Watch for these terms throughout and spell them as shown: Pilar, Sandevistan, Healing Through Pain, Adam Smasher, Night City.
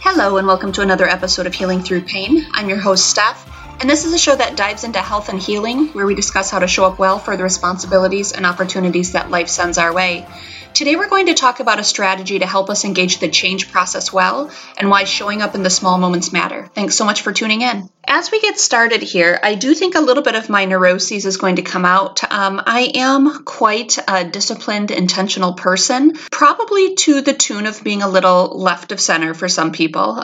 Hello and welcome to another episode of Healing Through Pain. I'm your host, Steph, and this is a show that dives into health and healing, where we discuss how to show up well for the responsibilities and opportunities that life sends our way. Today we're going to talk about a strategy to help us engage the change process well and why showing up in the small moments matter. Thanks so much for tuning in. As we get started here, I do think a little bit of my neuroses is going to come out. I am quite a disciplined, intentional person, probably to the tune of being a little left of center for some people.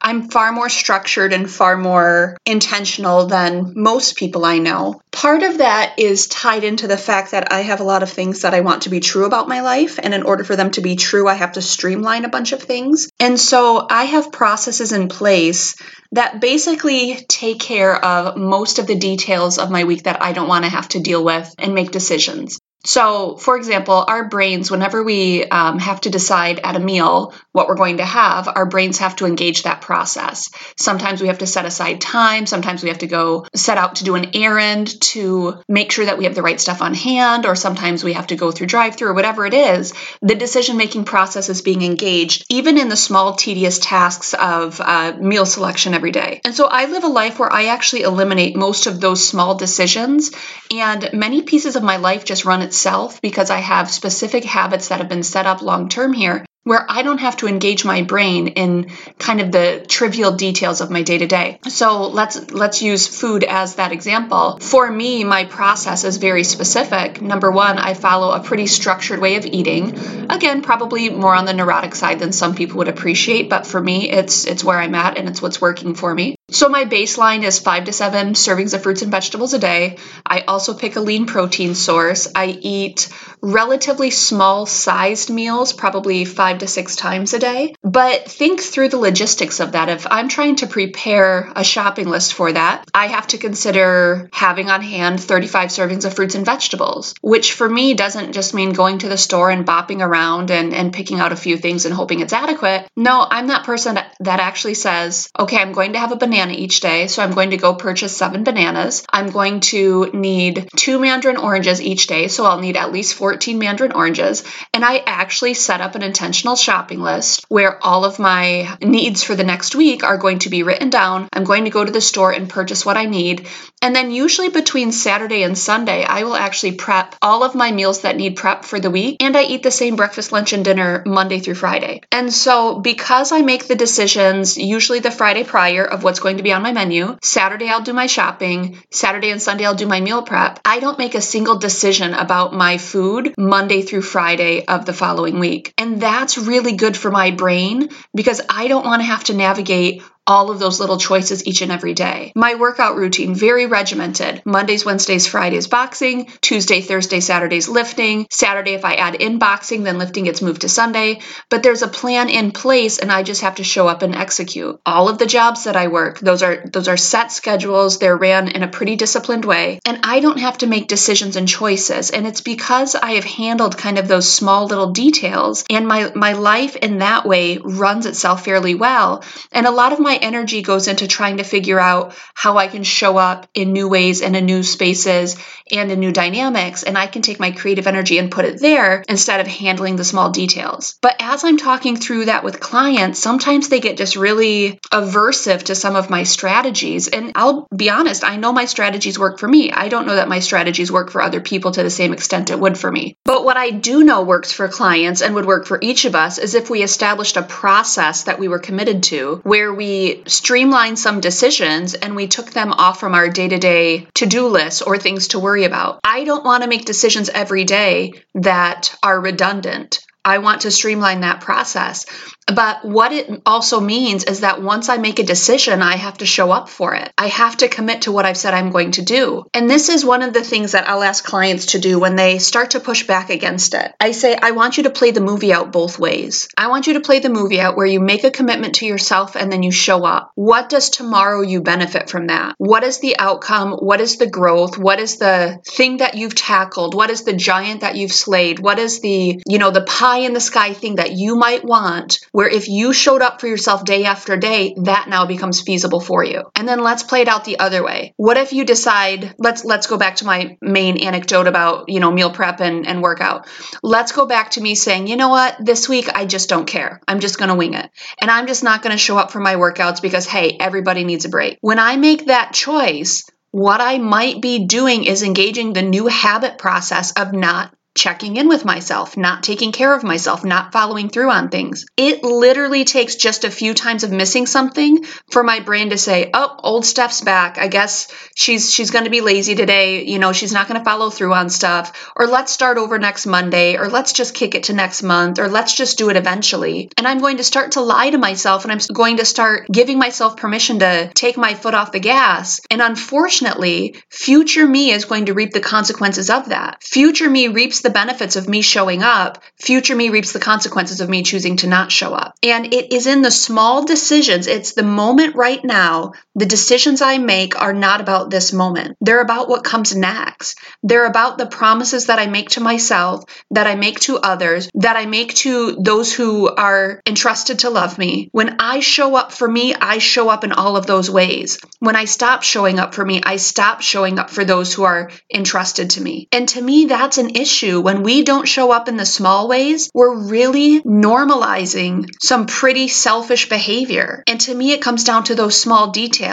I'm far more structured and far more intentional than most people I know. Part of that is tied into the fact that I have a lot of things that I want to be true about my life, and in order for them to be true, I have to streamline a bunch of things. And so I have processes in place that basically take care of most of the details of my week that I don't want to have to deal with and make decisions. So, for example, our brains, whenever we have to decide at a meal what we're going to have, our brains have to engage that process. Sometimes we have to set aside time. Sometimes we have to go set out to do an errand to make sure that we have the right stuff on hand, or sometimes we have to go through drive-thru or whatever it is. The decision-making process is being engaged, even in the small, tedious tasks of meal selection every day. And so I live a life where I actually eliminate most of those small decisions, and many pieces of my life just run itself because I have specific habits that have been set up long term here, where I don't have to engage my brain in kind of the trivial details of my day-to-day. So let's use food as that example. For me, my process is very specific. Number one, I follow a pretty structured way of eating. Again, probably more on the neurotic side than some people would appreciate, but for me, it's where I'm at and it's what's working for me. So my baseline is 5 to 7 servings of fruits and vegetables a day. I also pick a lean protein source. I eat relatively small sized meals, probably 5 to 6 times a day. But think through the logistics of that. If I'm trying to prepare a shopping list for that, I have to consider having on hand 35 servings of fruits and vegetables, which for me doesn't just mean going to the store and bopping around and picking out a few things and hoping it's adequate. No, I'm that person that actually says, okay, I'm going to have a banana each day, so I'm going to go purchase 7 bananas. I'm going to need 2 mandarin oranges each day, so I'll need at least 14 mandarin oranges. And I actually set up an intentional shopping list where all of my needs for the next week are going to be written down. I'm going to go to the store and purchase what I need. And then usually between Saturday and Sunday, I will actually prep all of my meals that need prep for the week, and I eat the same breakfast, lunch, and dinner Monday through Friday. And so because I make the decisions usually the Friday prior of what's going to be on my menu, Saturday I'll do my shopping, Saturday and Sunday I'll do my meal prep, I don't make a single decision about my food Monday through Friday of the following week. And that's really good for my brain because I don't want to have to navigate all of those little choices each and every day. My workout routine, very regimented. Mondays, Wednesdays, Fridays, boxing. Tuesday, Thursday, Saturdays, lifting. Saturday, if I add in boxing, then lifting gets moved to Sunday. But there's a plan in place and I just have to show up and execute. All of the jobs that I work, those are set schedules. They're ran in a pretty disciplined way. And I don't have to make decisions and choices. And it's because I have handled kind of those small little details, and my life in that way runs itself fairly well. And a lot of my energy goes into trying to figure out how I can show up in new ways and in new spaces and in new dynamics, and I can take my creative energy and put it there instead of handling the small details. But as I'm talking through that with clients, sometimes they get just really aversive to some of my strategies, and I'll be honest, I know my strategies work for me. I don't know that my strategies work for other people to the same extent it would for me. But what I do know works for clients and would work for each of us is if we established a process that we were committed to, where we streamlined some decisions and we took them off from our day-to-day to-do lists or things to worry about. I don't want to make decisions every day that are redundant. I want to streamline that process. But what it also means is that once I make a decision, I have to show up for it. I have to commit to what I've said I'm going to do. And this is one of the things that I'll ask clients to do when they start to push back against it. I say, I want you to play the movie out both ways. I want you to play the movie out where you make a commitment to yourself and then you show up. What does tomorrow you benefit from that? What is the outcome? What is the growth? What is the thing that you've tackled? What is the giant that you've slayed? What is the, the pot pie in the sky thing that you might want, where if you showed up for yourself day after day, that now becomes feasible for you. And then let's play it out the other way. What if you decide, let's go back to my main anecdote about, meal prep and workout. Let's go back to me saying, you know what, this week I just don't care. I'm just going to wing it. And I'm just not going to show up for my workouts because, hey, everybody needs a break. When I make that choice, what I might be doing is engaging the new habit process of not checking in with myself, not taking care of myself, not following through on things. It literally takes just a few times of missing something for my brain to say, oh, old Steph's back. I guess she's going to be lazy today. She's not going to follow through on stuff, or let's start over next Monday, or let's just kick it to next month, or let's just do it eventually. And I'm going to start to lie to myself, and I'm going to start giving myself permission to take my foot off the gas. And unfortunately, future me is going to reap the consequences of that. Future me reaps the benefits of me showing up, future me reaps the consequences of me choosing to not show up. And it is in the small decisions, it's the moment right now. The decisions I make are not about this moment. They're about what comes next. They're about the promises that I make to myself, that I make to others, that I make to those who are entrusted to love me. When I show up for me, I show up in all of those ways. When I stop showing up for me, I stop showing up for those who are entrusted to me. And to me, that's an issue. When we don't show up in the small ways, we're really normalizing some pretty selfish behavior. And to me, it comes down to those small details.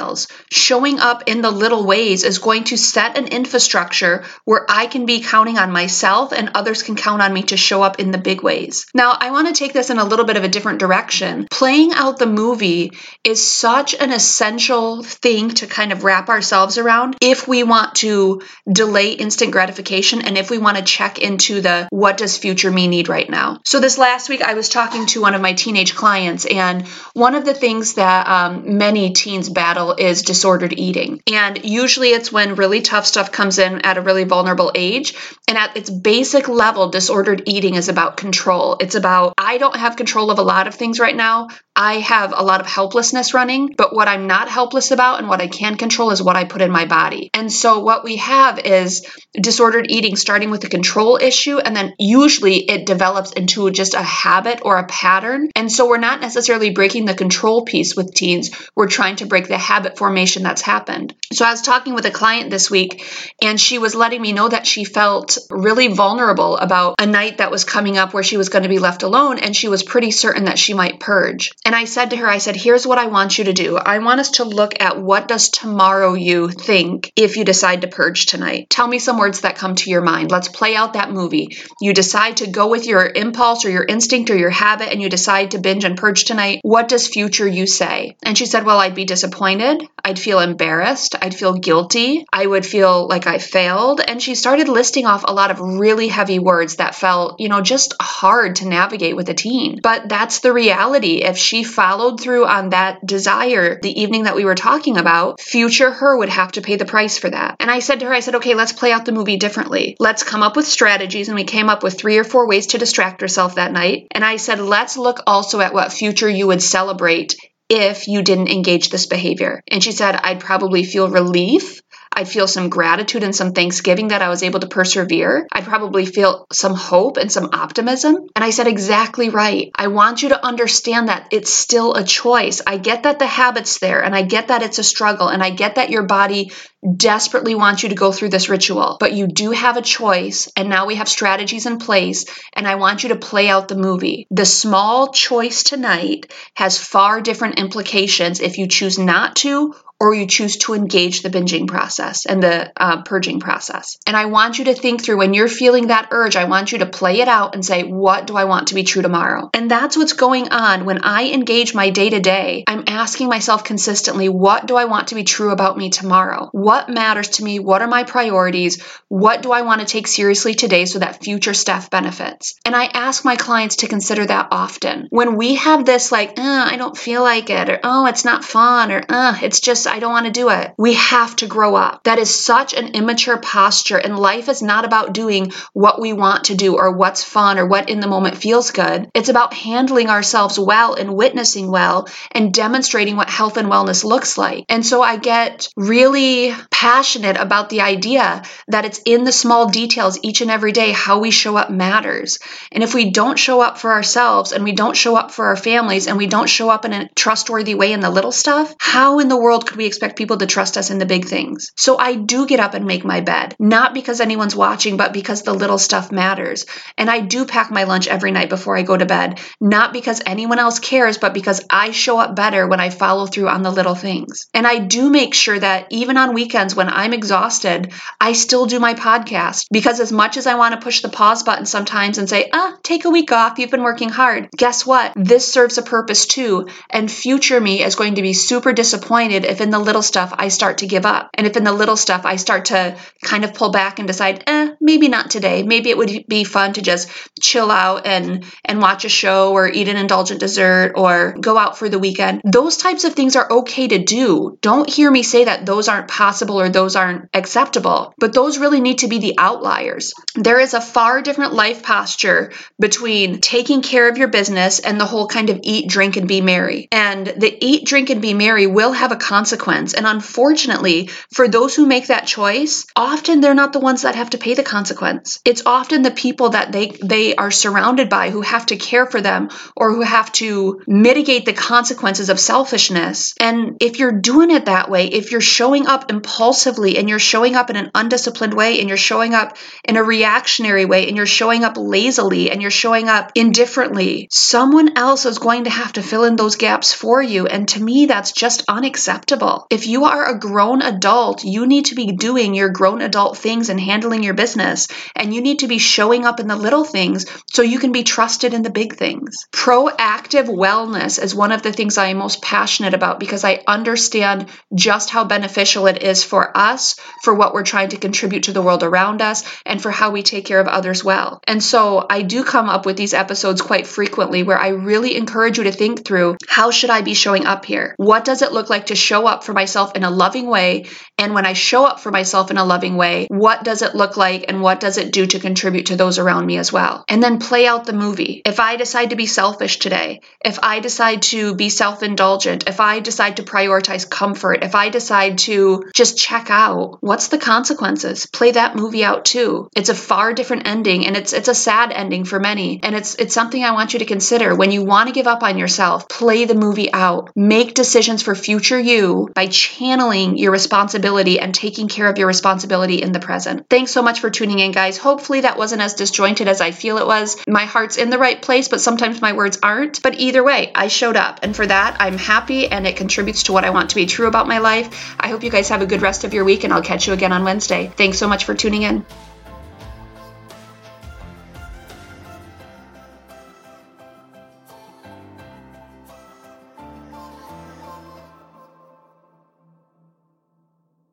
Showing up in the little ways is going to set an infrastructure where I can be counting on myself and others can count on me to show up in the big ways. Now, I want to take this in a little bit of a different direction. Playing out the movie is such an essential thing to kind of wrap ourselves around if we want to delay instant gratification and if we want to check in into the what does future me need right now. So this last week I was talking to one of my teenage clients, and one of the things that many teens battle is disordered eating. And usually it's when really tough stuff comes in at a really vulnerable age. And at its basic level, disordered eating is about control. It's about, I don't have control of a lot of things right now. I have a lot of helplessness running, but what I'm not helpless about and what I can control is what I put in my body. And so what we have is disordered eating starting with the control issue, and then usually it develops into just a habit or a pattern. And so we're not necessarily breaking the control piece with teens. We're trying to break the habit formation that's happened. So I was talking with a client this week, and she was letting me know that she felt really vulnerable about a night that was coming up where she was going to be left alone, and she was pretty certain that she might purge. And I said to her, here's what I want you to do. I want us to look at what does tomorrow you think if you decide to purge tonight. Tell me some words that come to your mind. Let's play out that movie. You decide to go with your impulse or your instinct or your habit, and you decide to binge and purge tonight. What does future you say? And she said, well, I'd be disappointed. I'd feel embarrassed. I'd feel guilty. I would feel like I failed. And she started listing off a lot of really heavy words that felt, just hard to navigate with a teen. But that's the reality. If she followed through on that desire the evening that we were talking about, future her would have to pay the price for that. And I said to her, okay, let's play out the movie differently. Let's come up with strategies. And we came up with 3 or 4 ways to distract herself that night. And I said, let's look also at what future you would celebrate if you didn't engage this behavior. And she said, I'd probably feel relief. I'd feel some gratitude and some thanksgiving that I was able to persevere. I'd probably feel some hope and some optimism. And I said, exactly right. I want you to understand that it's still a choice. I get that the habit's there, and I get that it's a struggle, and I get that your body desperately wants you to go through this ritual, but you do have a choice, and now we have strategies in place, and I want you to play out the movie. The small choice tonight has far different implications if you choose not to or you choose to engage the binging process and the purging process. And I want you to think through, when you're feeling that urge, I want you to play it out and say, what do I want to be true tomorrow? And that's what's going on. When I engage my day-to-day, I'm asking myself consistently, what do I want to be true about me tomorrow? What matters to me? What are my priorities? What do I want to take seriously today so that future Steph benefits? And I ask my clients to consider that often. When we have this I don't feel like it, or, oh, it's not fun, or it's just, I don't want to do it. We have to grow up. That is such an immature posture, and life is not about doing what we want to do or what's fun or what in the moment feels good. It's about handling ourselves well and witnessing well and demonstrating what health and wellness looks like. And so I get really passionate about the idea that it's in the small details each and every day how we show up matters. And if we don't show up for ourselves and we don't show up for our families and we don't show up in a trustworthy way in the little stuff, how in the world could we expect people to trust us in the big things? So I do get up and make my bed, not because anyone's watching, but because the little stuff matters. And I do pack my lunch every night before I go to bed, not because anyone else cares, but because I show up better when I follow through on the little things. And I do make sure that even on weekends when I'm exhausted, I still do my podcast, because as much as I want to push the pause button sometimes and say, take a week off, you've been working hard. Guess what? This serves a purpose too. And future me is going to be super disappointed if in the little stuff I start to give up. And if in the little stuff I start to kind of pull back and decide, maybe not today. Maybe it would be fun to just chill out and watch a show or eat an indulgent dessert or go out for the weekend. Those types of things are okay to do. Don't hear me say that those aren't possible or those aren't acceptable, but those really need to be the outliers. There is a far different life posture between taking care of your business and the whole kind of eat, drink, and be merry. And the eat, drink, and be merry will have a consequence. And unfortunately, for those who make that choice, often they're not the ones that have to pay the consequence. It's often the people that they are surrounded by who have to care for them or who have to mitigate the consequences of selfishness. And if you're doing it that way, if you're showing up impulsively and you're showing up in an undisciplined way and you're showing up in a reactionary way and you're showing up lazily and you're showing up indifferently, someone else is going to have to fill in those gaps for you. And to me, that's just unacceptable. If you are a grown adult, you need to be doing your grown adult things and handling your business. And you need to be showing up in the little things so you can be trusted in the big things. Proactive wellness is one of the things I am most passionate about because I understand just how beneficial it is for us, for what we're trying to contribute to the world around us, and for how we take care of others well. And so I do come up with these episodes quite frequently where I really encourage you to think through, how should I be showing up here? What does it look like to show up for myself in a loving way? And when I show up for myself in a loving way, what does it look like and what does it do to contribute to those around me as well? And then play out the movie. If I decide to be selfish today, if I decide to be self-indulgent, if I decide to prioritize comfort, if I decide to just check out, what's the consequences? Play that movie out too. It's a far different ending, and it's a sad ending for many. And it's something I want you to consider. When you want to give up on yourself, play the movie out. Make decisions for future you by channeling your responsibility and taking care of your responsibility in the present. Thanks so much for tuning in, guys. Hopefully that wasn't as disjointed as I feel it was. My heart's in the right place, but sometimes my words aren't. But either way, I showed up, and for that, I'm happy, and it contributes to what I want to be true about my life. I hope you guys have a good rest of your week, and I'll catch you again on Wednesday. Thanks so much for tuning in.